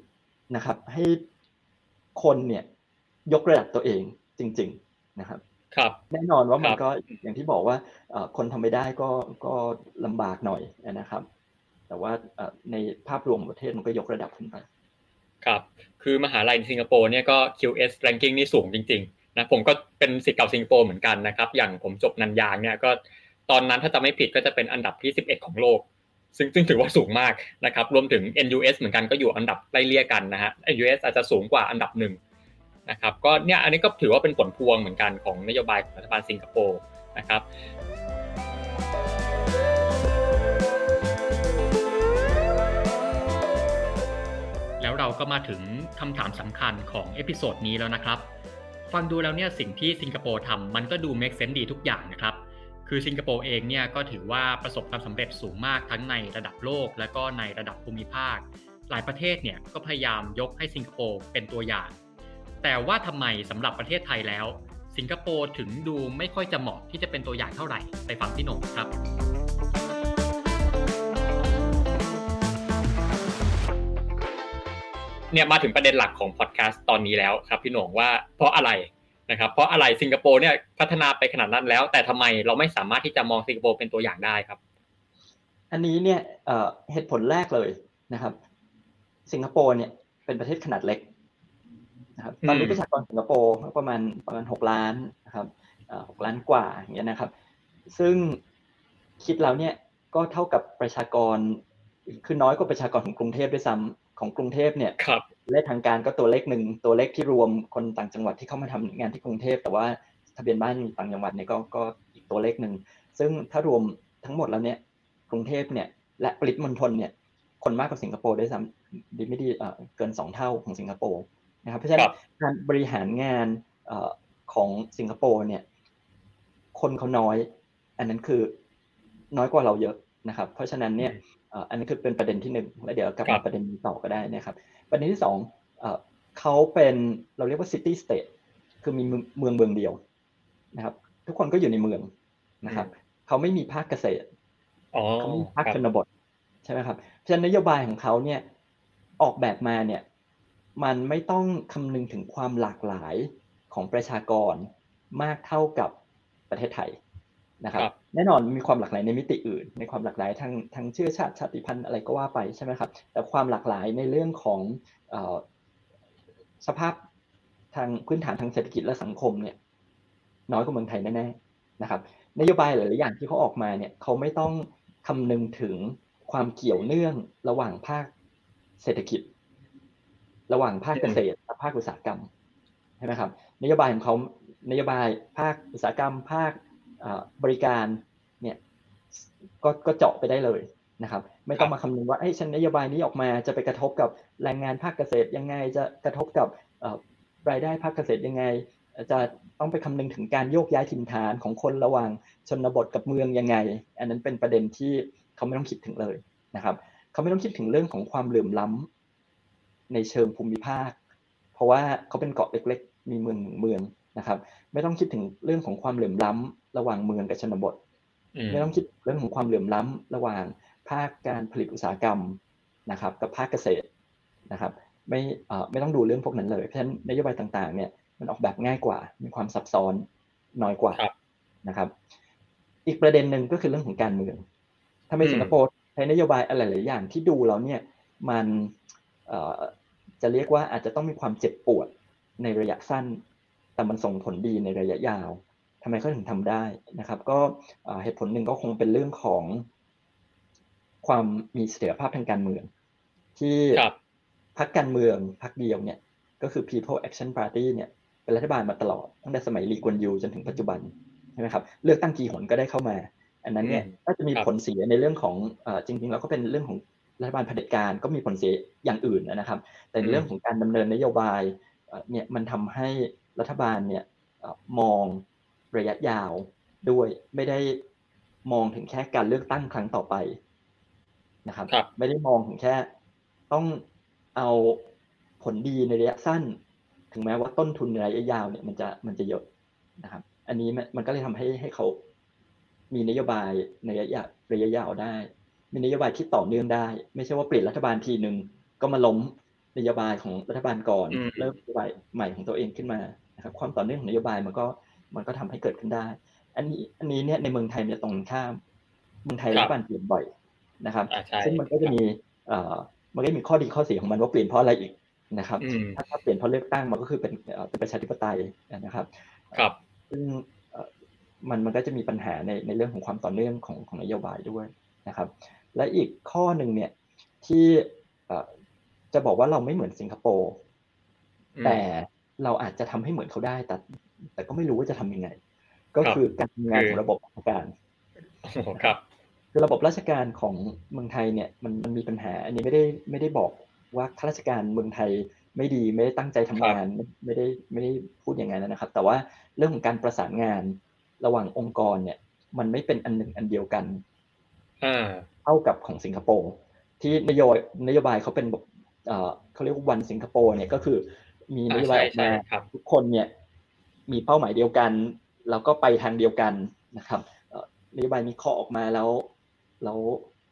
นะครับให้คนเนี่ยยกระดับตัวเองจริงๆนะครับครับแน่นอนว่ามันก็อย่างที่บอกว่าคนทำไม่ได้ก็ลำบากหน่อยนะครับแต่ว่าในภาพรวมของประเทศมันก็ยกระดับขึ้นไปครับคือมหาลัยสิงคโปร์เนี่ยก็ QS Ranking นี่สูงจริงๆนะผมก็เป็นศิษย์เก่าสิงคโปร์เหมือนกันนะครับอย่างผมจบนันยางเนี่ยก็ตอนนั้นถ้าจำไม่ผิดก็จะเป็นอันดับที่11ของโลกซึ่งถือว่าสูงมากนะครับรวมถึง NUS เหมือนกันก็อยู่อันดับไล่เลี่ยกันนะฮะ NUS อาจจะสูงกว่าอันดับ1นะครับก็เนี่ยอันนี้ก็ถือว่าเป็นผลพวงเหมือนกันของนโยบายของรัฐบาลสิงคโปร์นะครับแล้วเราก็มาถึงคำถามสำคัญของเอพิโซดนี้แล้วนะครับฟังดูแล้วเนี่ยสิ่งที่สิงคโปร์ทำมันก็ดูเมคเซนส์ดีทุกอย่างนะครับคือสิงคโปร์เองเนี่ยก็ถือว่าประสบความสำเร็จสูงมากทั้งในระดับโลกและก็ในระดับภูมิภาคหลายประเทศเนี่ยก็พยายามยกให้สิงคโปร์เป็นตัวอย่างแต่ว่าทำไมสำหรับประเทศไทยแล้วสิงคโปร์ถึงดูไม่ค่อยจะเหมาะที่จะเป็นตัวอย่างเท่าไหร่ไปฟังพี่หนงครับเนี่ยมาถึงประเด็นหลักของพอดแคสต์ตอนนี้แล้วครับพี่หนงว่าเพราะอะไรนะครับเพราะอะไรสิงคโปร์เนี่ยพัฒนาไปขนาดนั้นแล้วแต่ทำไมเราไม่สามารถที่จะมองสิงคโปร์เป็นตัวอย่างได้ครับอันนี้เนี่ยเหตุผลแรกเลยนะครับสิงคโปร์เนี่ยเป็นประเทศขนาดเล็กนะครับตอนนี้ประชากรสิงคโปร์ประมาณ6ล้านนะครับ6ล้านกว่าอย่างเงี้ยนะครับซึ่งคิดแล้วเนี่ยก็เท่ากับประชากรคือน้อยกว่าประชากรของกรุงเทพด้วยซ้ำของกรุงเทพเนี่ยเลขทางการก็ตัวเลขหนึ่งตัวเลขที่รวมคนต่างจังหวัดที่เข้ามาทำงานที่กรุงเทพแต่ว่าทะเบียนบ้านอยู่ต่างจังหวัดเนี่ยก็อีกตัวเลขหนึ่งซึ่งถ้ารวมทั้งหมดแล้วเนี่ยกรุงเทพเนี่ยและปริมณฑลเนี่ยคนมากกว่าสิงคโปร์ได้ซ้ำดีไม่ดีเกิน2เท่าของสิงคโปร์นะครับเพราะฉะนั้นการบริหารงานของสิงคโปร์เนี่ยคนเขาน้อยอันนั้นคือน้อยกว่าเราเยอะนะครับเพราะฉะนั้นเนี่ยอันนี้คือเป็นประเด็นที่1แล้วเดี๋ยวกลับมาประเด็นต่อก็ได้นะครับประเด็นที่2เขาเป็นเราเรียกว่าซิตี้สเตทคือมีเมืองเดียวนะครับทุกคนก็อยู่ในเมืองนะครับเขาไม่มีภาคเกษตรเขาไม่มีภาคชนบทใช่ไหมครับฉะนั้นนโยบายของเขาเนี่ยออกแบบมาเนี่ย มันไม่ต้องคำนึงถึงความหลากหลายของประชากรมากเท่ากับประเทศไทยนะครับแน่นอนมีความหลากหลายในมิติอื่นในความหลากหลายทั้งเชื้อชาติชาติพันธุ์อะไรก็ว่าไปใช่ไหมครับแต่ความหลากหลายในเรื่องของสภาพทางพื้นฐานทางเศรษฐกิจและสังคมเนี่ยน้อยกว่าเมืองไทยแน่ๆนะครับนโยบายหลายๆอย่างที่เขาออกมาเนี่ยเขาไม่ต้องคำนึงถึงความเกี่ยวเนื่องระหว่างภาคเศรษฐกิจระหว่างภาคเกษตรกับภาคอุตสาหกรรมใช่ไหมครับนโยบายของเขานโยบายภาคอุตสาหกรรมภาคบริการเนี่ยก็เจาะไปได้เลยนะครับไม่ต้องมาคำนึงว่าเอ้ยฉันนโยบายนี้ออกมาจะไปกระทบกับแรงงานภาคเกษตรยังไงจะกระทบกับรายได้ภาคเกษตรยังไงจะต้องไปคำนึงถึงการโยกย้ายถิ่นฐานของคนระหว่างชนบทกับเมืองยังไงอันนั้นเป็นประเด็นที่เขาไม่ต้องคิดถึงเลยนะครับเขาไม่ต้องคิดถึงเรื่องของความเหลื่อมล้ำในเชิงภูมิภาคเพราะว่าเขาเป็นเกาะเล็กๆมีเมืองหนึ่งเมืองนะครับไม่ต้องคิดถึงเรื่องของความเหลื่อมล้ำระหว่างเมืองกับชนบทไม่ต้องคิดเรื่องของความเหลื่อมล้ำระหว่างภาคการผลิตอุตสาหกรรมนะครับกับภาคเกษตรนะครับไม่ต้องดูเรื่องพวกนั้นเลยเพราะฉะนั้นนโยบายต่างๆเนี่ยมันออกแบบง่ายกว่ามีความซับซ้อนน้อยกว่านะครับอีกประเด็นหนึ่งก็คือเรื่องของการเมืองถ้าไม่สิงคโปร์ใช้นโยบายอะไรหลายอย่างที่ดูแล้วเนี่ยมันจะเรียกว่าอาจจะต้องมีความเจ็บปวดในระยะสั้นแต่มันส่งผลดีในระยะยาวทำไมเขาถึงทำได้นะครับก็เหตุผลหนึ่งก็คงเป็นเรื่องของความมีเสถียรภาพทางการเมืองที่พรรคการเมืองพรรคเดียวเนี่ยก็คือ People Action Party เนี่ยเป็นรัฐบาลมาตลอดตั้งแต่สมัยลีกวนยูจนถึงปัจจุบันใช่ไหมครับเลือกตั้งกี่หนก็ได้เข้ามาอันนั้นเนี่ยก็จะมีผลเสียในเรื่องของจริงๆแล้วก็เป็นเรื่องของรัฐบาลเผด็จการก็มีผลเสียอย่างอื่นนะครับแต่ในเรื่องของการดำเนินนโยบายเนี่ยมันทำให้รัฐบาลเนี่ยมองระยะยาวด้วยไม่ได้มองถึงแค่การเลือกตั้งครั้งต่อไปนะครับไม่ได้มองถึงแค่ต้องเอาผลดีในระยะสั้นถึงแม้ว่าต้นทุนในระยะยาวเนี่ยมันจะเยอะนะครับอันนี้มันก็เลยทำให้เขามีนโยบายในระยะยาวได้มีนโยบายที่ต่อเนื่องได้ไม่ใช่ว่าเปลี่ยนรัฐบาลทีนึงก็มาล้มนโยบายของรัฐบาลก่อนเริ่มนโยบายใหม่ของตัวเองขึ้นมานะครับความต่อเนื่องของนโยบายมันก็ทำให้เกิดขึ้นได้อันนี้เนี่ยในเมืองไทยเนี่ยตรงข้ามเมืองไทยรัฐบาลเปลี่ยนบ่อยนะครับซึ่งมันก็จะมีข้อดีข้อเสียของมันว่าเปลี่ยนเพราะอะไรอีกนะครับถ้าเปลี่ยนเพราะเลือกตั้งมันก็คือเป็นประชาธิปไตยนะครับซึ่งมันก็จะมีปัญหาในเรื่องของความต่อเนื่องของนโยบายด้วยนะครับและอีกข้อหนึ่งเนี่ยที่จะบอกว่าเราไม่เหมือนสิงคโปร์แต่เราอาจจะทำให้เหมือนเขาได้แต่ก็ไม่รู้ว่าจะทำยังไงก็คือการทำงานของระบบราชการคือระบบราชการของเมืองไทยเนี่ยมันมีปัญหาอันนี้ไม่ได้บอกว่าข้าราชการเมืองไทยไม่ดีไม่ได้ตั้งใจทำงานไม่ได้พูดอย่างนั้นนะครับแต่ว่าเรื่องของการประสานงานระหว่างองค์กรเนี่ยมันไม่เป็นอันหนึ่งอันเดียวกันเท่ากับของสิงคโปร์ที่นโยบายเขาเป็นเขาเรียกว่าวันสิงคโปร์เนี่ยก็คือมีนโยบายออกมาทุกคนเนี่ยมีเป้าหมายเดียวกันแล้วก็ไปทางเดียวกันนะครับนโยบายมีข้อออกมาแล้ว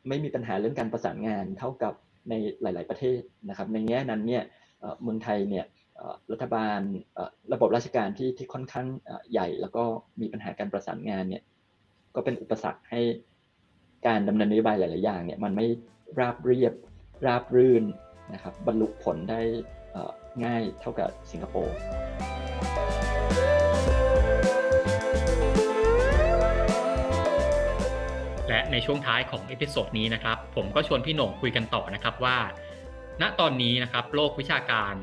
ไม่มีปัญหาเรื่องการประสานงานเท่ากับในหลายๆประเทศนะครับในแง่นั้นเนี่ยเมืองไทยเนี่ยรัฐบาลระบบราชการที่ค่อนข้างใหญ่แล้วก็มีปัญหาการประสานงานเนี่ยก็เป็นอุปสรรคให้การดำเนินนโยบายหลายๆอย่างเนี่ยมันไม่ราบเรียบราบรื่นนะครับบรรลุผลได้ง่ายเท่ากับสิงคโปร์และในช่วงท้ายของเอพิโซดนี้นะครับผมก็ชวนพี่โหน่งคุยกันต่อนะครับว่าณตอนนี้นะครับโลกวิชาการ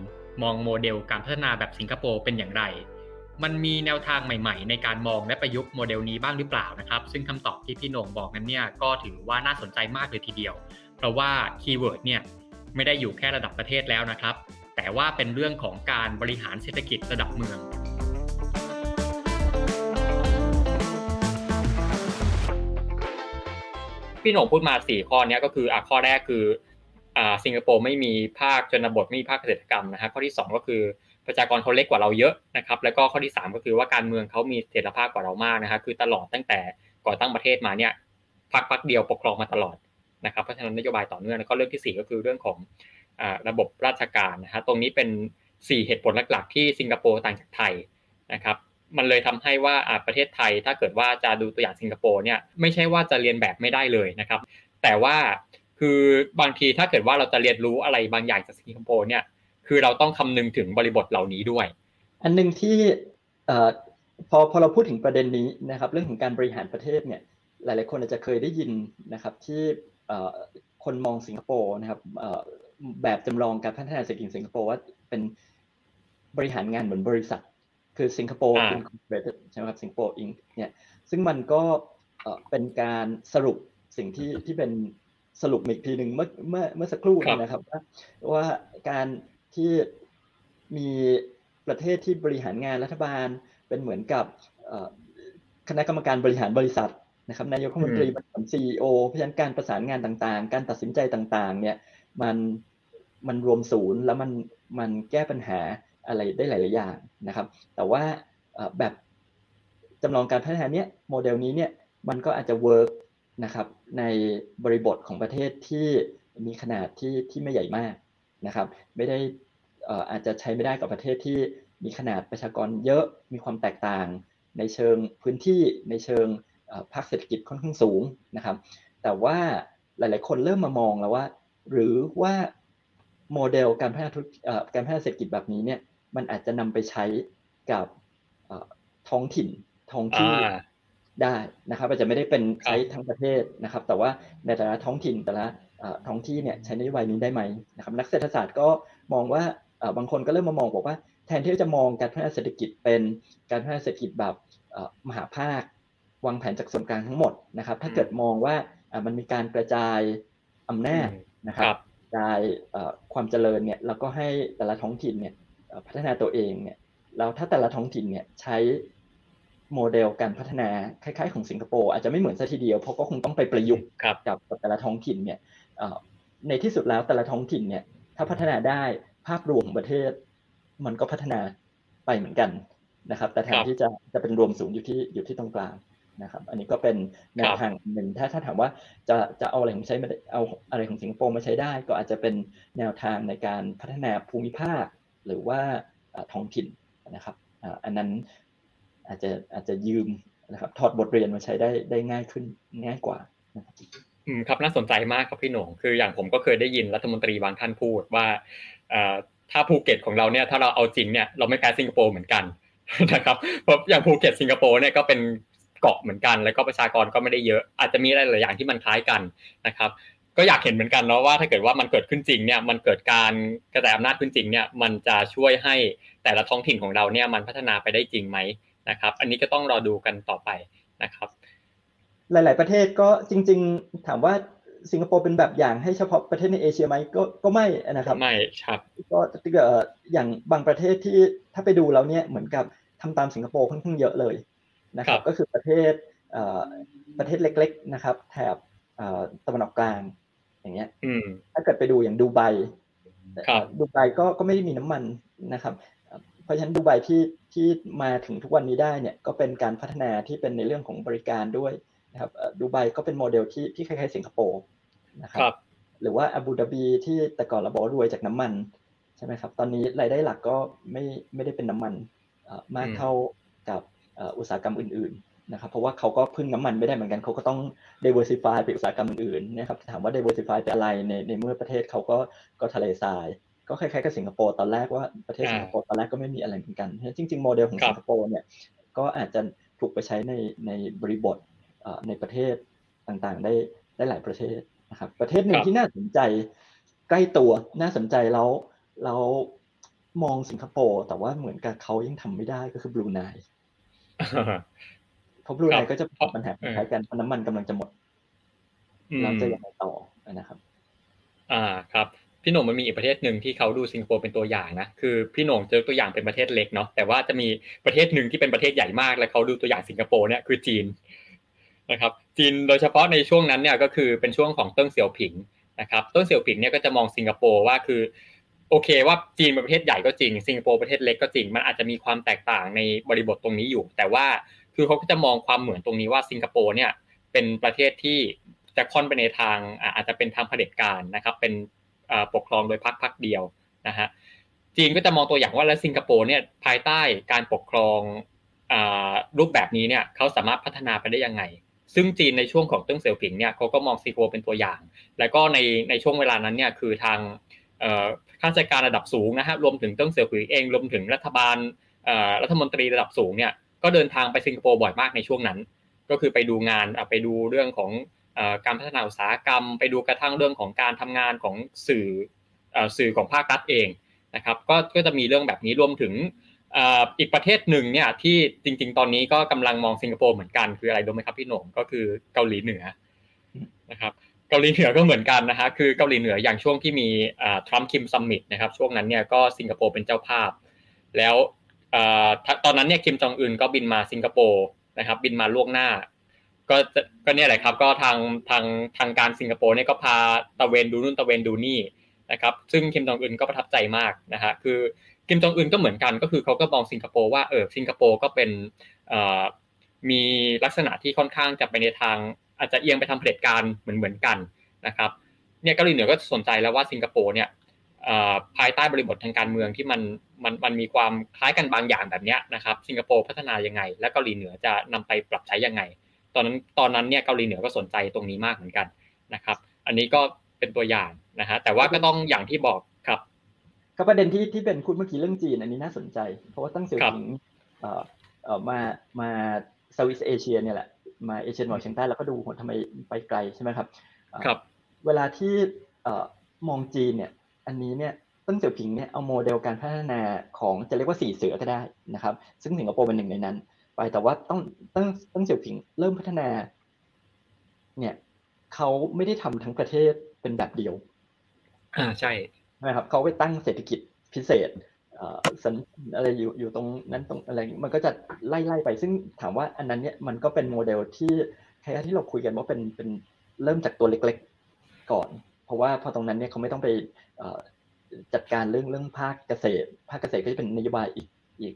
มองโมเดลการพัฒนาแบบสิงคโปร์เป็นอย่างไรมันมีแนวทางใหม่ๆในการมองและประยุกต์โมเดลนี้บ้างหรือเปล่านะครับซึ่งคำตอบที่พี่โหน่งบอกนั้นเนี่ยก็ถือว่าน่าสนใจมากเลยทีเดียวเพราะว่าคีย์เวิร์ดเนี่ยไม่ได้อยู่แค่ระดับประเทศแล้วนะครับแต่ว่าเป็นเรื่องของการบริหารเศรษฐกิจระดับเมืองพี่โหน่งพูดมา4ข้อนี้ก็คือข้อแรกคือสิงคโปร์ไม่มีภาคชนบทไม่มีภาคเกษตรกรรมนะฮะข้อที่2ก็คือประชากรเขาเล็กกว่าเราเยอะนะครับแล้วก็ข้อที่3ก็คือว่าการเมืองเขามีเสถียรภาพกว่าเรามากนะฮะคือตลอดตั้งแต่ก่อตั้งประเทศมาเนี่ยพรรคเดียวปกครองมาตลอดนะครับเพราะฉะนั้นนโยบายต่อเนื่องแล้วก็เรื่องที่4ก็คือเรื่องของ ระบบราชการนะฮะตรงนี้เป็น4เหตุผลหลักๆที่สิงคโปร์ต่างจากไทยนะครับมันเลยทำให้ว่าประเทศไทยถ้าเกิดว่าจะดูตัวอย่างสิงคโปร์เนี่ยไม่ใช่ว่าจะเรียนแบบไม่ได้เลยนะครับแต่ว่าคือบางทีถ้าเกิดว่าเราจะเรียนรู้อะไรบางอย่างจากสิงคโปร์เนี่ยคือเราต้องคำนึงถึงบริบทเหล่านี้ด้วยอันนึงที่พอเราพูดถึงประเด็นนี้นะครับเรื่องของการบริหารประเทศเนี่ยหลายๆคนอาจจะเคยได้ยินนะครับที่คนมองสิงคโปร์นะครับแบบจำลองการพัฒนาเศรษฐกิจสิงคโปร์ว่าเป็นบริหารงานเหมือนบริษัทคือสิงคโปร์อินคอร์ปอเรทใช่ไหมครับสิงคโปร์อิงเนี่ยซึ่งมันก็เป็นการสรุปสิ่งที่เป็นสรุปอีกทีนึงเมื่อสักครู่นะครับว่าการที่มีประเทศที่บริหารงานรัฐบาลเป็นเหมือนกับคณะกรรมการบริหารบริษัทนะครับนายกรัฐมนตรีเป็น CEO เพราะฉะนั้นการประสานงานต่างๆการตัดสินใจต่างๆเนี่ยมันรวมศูนย์แล้วมันแก้ปัญหาอะไรได้หลายๆอย่างนะครับแต่ว่าแบบจำลองการพัฒนาเนี้ยโมเดลนี้เนี่ยมันก็อาจจะเวิร์กนะครับในบริบทของประเทศที่มีขนาดที่ไม่ใหญ่มากนะครับไม่ได้อาจจะใช้ไม่ได้กับประเทศที่มีขนาดประชากรเยอะมีความแตกต่างในเชิงพื้นที่ในเชิงภาคเศรษฐกิจค่อนข้างสูงนะครับแต่ว่าหลายๆคนเริ่มมามองแล้วว่าหรือว่าโมเดลการพัฒนาเศรษฐกิจแบบนี้เนี่ยมันอาจจะนำไปใช้กับท้องถิ่นท้องที่ได้นะครับอาจจะไม่ได้เป็นใช้ทั้งประเทศนะครับแต่ว่าในแต่ละท้องถิ่นแต่ละท้องที่เนี่ยใช้นโยบายนี้ได้ไหมนะครับนักเศรษฐศาสตร์ก็มองว่าบางคนก็เริ่มมามองบอกว่าแทนที่จะมองการพัฒนาเศรษฐกิจเป็นการพัฒนาเศรษฐกิจแบบมหาภาควางแผนจากส่วนกลางทั้งหมดนะครับถ้าเกิดมองว่ามันมีการกระจายอำนาจนะครับกระจายความเจริญเนี่ยแล้วก็ให้แต่ละท้องถิ่นเนี่ยพัฒนาตัวเองเนี่ยแล้วถ้าแต่ละท้องถิ่นเนี่ยใช้โมเดลการพัฒนาคล้ายๆของสิงคโปร์อาจจะไม่เหมือนซะทีเดียวเพราะก็คงต้องไปประยุกต์กับแต่ละท้องถิ่นเนี่ยในที่สุดแล้วแต่ละท้องถิ่นเนี่ยถ้าพัฒนาได้ภาพรวมของประเทศมันก็พัฒนาไปเหมือนกันนะครับแต่แทนที่จะเป็นรวมศูนย์อยู่ที่ตรงกลางนะครับอันนี้ก็เป็นแนวทางหนึ่งถ้าถามว่าจะเอาอะไรของใช้เอาอะไรของสิงคโปร์มาใช้ได้ก็อาจจะเป็นแนวทางในการพัฒนาภูมิภาคหรือว่าท้องถิ่นนะครับอันนั้นอาจจะยืมนะครับถอดบทเรียนมาใช้ได้ง่ายขึ้นง่ายกว่านะครับครับน่าสนใจมากครับพี่หนงคืออย่างผมก็เคยได้ยินรัฐมนตรีบางท่านพูดว่าถ้าภูเก็ตของเราเนี่ยถ้าเราเอาจริงเนี่ยเราไม่แพ้สิงคโปร์เหมือนกันนะครับเพราะอย่างภูเก็ตสิงคโปร์เนี่ยก็เป็นเกาะเหมือนกันแล้วก็ประชากรก็ไม่ได้เยอะอาจจะมีหลายอย่างที่มันคล้ายกันนะครับก็อยากเห็นเหมือนกันเนาะว่าถ้าเกิดว่ามันเกิดขึ้นจริงเนี่ยมันเกิดการกระจายอำนาจขึ้นจริงเนี่ยมันจะช่วยให้แต่ละท้องถิ่นของเราเนี่ยมันพัฒนาไปได้จริงไหมนะครับอันนี้ก็ต้องรอดูกันต่อไปนะครับหลายๆประเทศก็จริงๆถามว่าสิงคโปร์เป็นแบบอย่างให้เฉพาะประเทศในเอเชียไหมก็ไม่นะครับไม่ครับก็อย่างบางประเทศที่ถ้าไปดูแล้วเนี่ยเหมือนกับทำตามสิงคโปร์ค่อนข้างเยอะเลยนะครับก็คือประเทศเล็กๆนะครับแถบตะวันออกกลางอย่างเงี้ยถ้าเกิดไปดูอย่างดูไบก็ไม่ได้มีน้ำมันนะครับเพราะฉะนั้นดูไบที่มาถึงทุกวันนี้ได้เนี่ยก็เป็นการพัฒนาที่เป็นในเรื่องของบริการด้วยนะครับดูไบก็เป็นโมเดลที่คล้ายๆสิงคโปร์นะครับหรือว่าอาบูดาบีที่แต่ก่อนเราบอกว่ารวยจากน้ำมันใช่ไหมครับตอนนี้รายได้หลักก็ไม่ได้เป็นน้ำมันมากเท่ากับอุตสาหกรรมอื่นๆนะครับเพราะว่าเขาก็พึ่งน้ำมันไม่ได้เหมือนกันเขาก็ต้อง diversify ไปอุตสาหกรรมอื่นๆนะครับถามว่า diversify ไปอะไรในเมื่อประเทศเขาก็ทะเลทรายก็คล้ายๆกับสิงคโปร์ตอนแรกว่าประเทศสิงคโปร์ตอนแรกก็ไม่มีอะไรเหมือนกันจริงๆโมเดลของสิงคโปร์เนี่ยก็อาจจะถูกไปใช้ในบริบทในประเทศต่างๆได้หลายประเทศนะครับประเทศหนึ่งที่น่าสนใจใกล้ตัวน่าสนใจเรามองสิงคโปร์แต่ว่าเหมือนกับเขายังทำไม่ได้ก็คือบรูไนเพราะบรูไนก็จะพบปัญหาคล้ายกันเพราะน้ำมันกำลังจะหมดเราจะยังไงต่อนะครับครับพี่หน่งมันมีอีกประเทศหนึ่งที่เขาดูสิงคโปร์เป็นตัวอย่างนะคือพี่หน่งเจอตัวอย่างเป็นประเทศเล็กเนาะแต่ว่าจะมีประเทศหนึ่งที่เป็นประเทศใหญ่มากและเขาดูตัวอย่างสิงคโปร์เนี่ยคือจีนนะครับจีนโดยเฉพาะในช่วงนั้นเนี่ยก็คือเป็นช่วงของเติ้งเสี่ยวผิงนะครับเติ้งเสี่ยวผิงเนี่ยก็จะมองสิงคโปร์ว่าคือโอเคว่าจีนเป็นประเทศใหญ่ก็จริงสิงคโปร์ประเทศเล็กก็จริงมันอาจจะมีความแตกต่างในบริบทตรงนี้อยู่แต่ว่าคือเขาก็จะมองความเหมือนตรงนี้ว่าสิงคโปร์เนี่ยเป็นประเทศที่จะค่อนไปในทางอาจจะเป็นทางเผด็จการนะครับเป็น ปกครองโดยพรรคเดียวนะฮะจีนก็จะมองตัวอย่างว่าแล้วสิงคโปร์เนี่ยภายใต้การปกครองรูปแบบนี้เนี่ยเขาสามารถพัฒนาไปได้ยังไงซึ่งจีนในช่วงของเติ้งเสี่ยวผิงเนี่ยเขาก็มองสิงคโปร์เป็นตัวอย่างแล้วก็ในช่วงเวลานั้นเนี่ยคือทางข้าราชการระดับสูงนะฮะรวมถึงเติ้งเสี่ยวผิงเองรวมถึงรัฐบาลรัฐมนตรีระดับสูงเนี่ยก็เดินทางไปสิงคโปร์บ่อยมากในช่วงนั้นก็คือไปดูงานไปดูเรื่องของการพัฒนาอุตสาหกรรมไปดูกระทั่งเรื่องของการทำงานของสื่อของภาครัฐเองนะครับก็จะมีเรื่องแบบนี้รวมถึงอีกประเทศหนึ่งเนี่ยที่จริงๆตอนนี้ก็กำลังมองสิงคโปร์เหมือนกันคืออะไรรู้ไหมครับพี่หนุ่มก็คือเกาหลีเหนือนะครับเกาหลีเหนือก็เหมือนกันนะฮะคือเกาหลีเหนืออย่างช่วงที่มีทรัมป์คิมซัมมิตนะครับช่วงนั้นเนี่ยก็สิงคโปร์เป็นเจ้าภาพแล้วตอนนั้นเนี่ยคิมจองอึนก็บินมาสิงคโปร์นะครับบินมาล่วงหน้าก็เนี่ยแหละครับก็ทางการสิงคโปร์เนี่ยก็พาตะเวนดูนู่นตะเวนดูนี่นะครับซึ่งคิมจองอึนก็ประทับใจมากนะฮะคือคิมจองอึนก็เหมือนกันก็คือเขาก็มองสิงคโปร์ว่าสิงคโปร์ก็เป็นมีลักษณะที่ค่อนข้างจะไปในทางอาจจะเอียงไปทางเผด็จการเหมือนกันนะครับเนี่ยเกาหลีเหนือก็สนใจแล้วว่าสิงคโปร์เนี่ยภายใต้บริบททางการเมืองที่มันมีความคล้ายกันบางอย่างแบบเนี้ยนะครับสิงคโปร์พัฒนายังไงและเกาหลีเหนือจะนำไปปรับใช้ยังไงตอนนั้นเนี่ยเกาหลีเหนือก็สนใจตรงนี้มากเหมือนกันนะครับอันนี้ก็เป็นตัวอย่างนะฮะแต่ว่าก็ต้องอย่างที่บอกครับก็ประเด็นที่เป็นคุณเมื่อกี้เรื่องจีนอันนี้น่าสนใจเพราะว่าตั้งเสี่ยวผิงมาเซาท์อีสต์เอเชียเนี่ยแหละมาเอเชียตะวันออกเฉียงใต้แล้วก็ดูโหทำไมไปไกลใช่ไหมครับครับเวลาที่มองจีนเนี่ยอันนี้เนี่ยตั้งเสี่ยวผิงเนี่ยเอาโมเดลการพัฒนาของจะเรียกว่า4เสือก็ได้นะครับซึ่งสิงคโปร์เป็นหนึ่งในนั้นไปแต่ว่าตั้งเสี่ยวผิงเริ่มพัฒนาเนี่ยเขาไม่ได้ทำทั้งประเทศเป็นแบบเดียวใช่นะครับเขาไปตั้งเศรษฐกิจพิเศษอะไรอยู่ตรงนั้นตรงอะไรมันก็จะไล่ไปซึ่งถามว่าอันนั้นเนี่ยมันก็เป็นโมเดลที่ใครที่เราคุยกันว่าเป็นเริ่มจากตัวเล็กๆก่อนเพราะว่าพอตรงนั้นเนี่ยเขาไม่ต้องไปจัดการเรื่องภาคเกษตรก็จะเป็นนโยบายอีก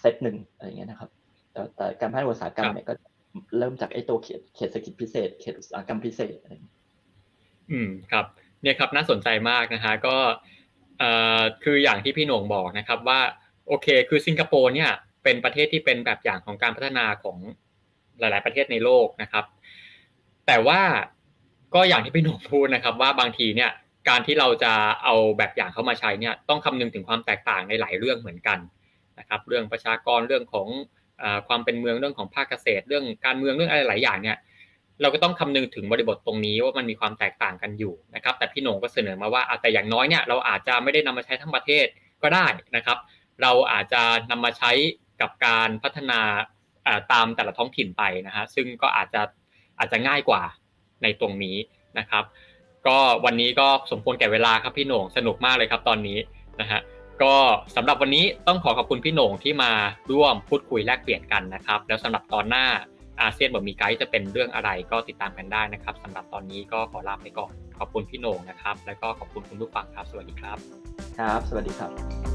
เซตหนึ่งอะไรอย่างเงี้ยนะครับแต่การพัฒนาอุตสาหกรรมเนี่ยก็เริ่มจากไอ้ตัวเขตเศรษฐกิจพิเศษเขตอุตสาหกรรมพิเศษอะไรครับเนี่ยครับน่าสนใจมากนะฮะก็คืออย่างที่พี่หน่วงบอกนะครับว่าโอเคคือสิงคโปร์เนี่ยเป็นประเทศที่เป็นแบบอย่างของการพัฒนาของหลายๆประเทศในโลกนะครับแต่ว่าก็อย่างที่พี่หน่วงพูดนะครับว่าบางทีเนี่ยการที่เราจะเอาแบบอย่างเข้ามาใช้เนี่ยต้องคำนึงถึงความแตกต่างในหลายเรื่องเหมือนกันนะครับเรื่องประชากรเรื่องของความเป็นเมืองเรื่องของภาคเกษตรเรื่องการเมืองเรื่องอะไรหลายอย่างเนี่ยเราก็ต้องคำนึงถึงบริบทตรงนี้ว่ามันมีความแตกต่างกันอยู่นะครับแต่พี่หน่งก็เสนอมาว่าแต่อย่างน้อยเนี่ยเราอาจจะไม่ได้นำมาใช้ทั้งประเทศก็ได้นะครับเราอาจจะนำมาใช้กับการพัฒนาตามแต่ละท้องถิ่นไปนะฮะซึ่งก็อาจจะง่ายกว่าในตรงนี้นะครับก็วันนี้ก็สมควรแก่เวลาครับพี่หน่งสนุกมากเลยครับตอนนี้นะฮะก็สำหรับวันนี้ต้องขอขอบคุณพี่หน่งที่มาร่วมพูดคุยแลกเปลี่ยนกันนะครับแล้วสำหรับตอนหน้าอาเซียนแบบมีไกด์จะเป็นเรื่องอะไรก็ติดตามกันได้นะครับสำหรับตอนนี้ก็ขอลาไปก่อนขอบคุณพี่โหน่งนะครับแล้วก็ขอบคุณคุณผู้ฟังครับสวัสดีครับครับสวัสดีครับ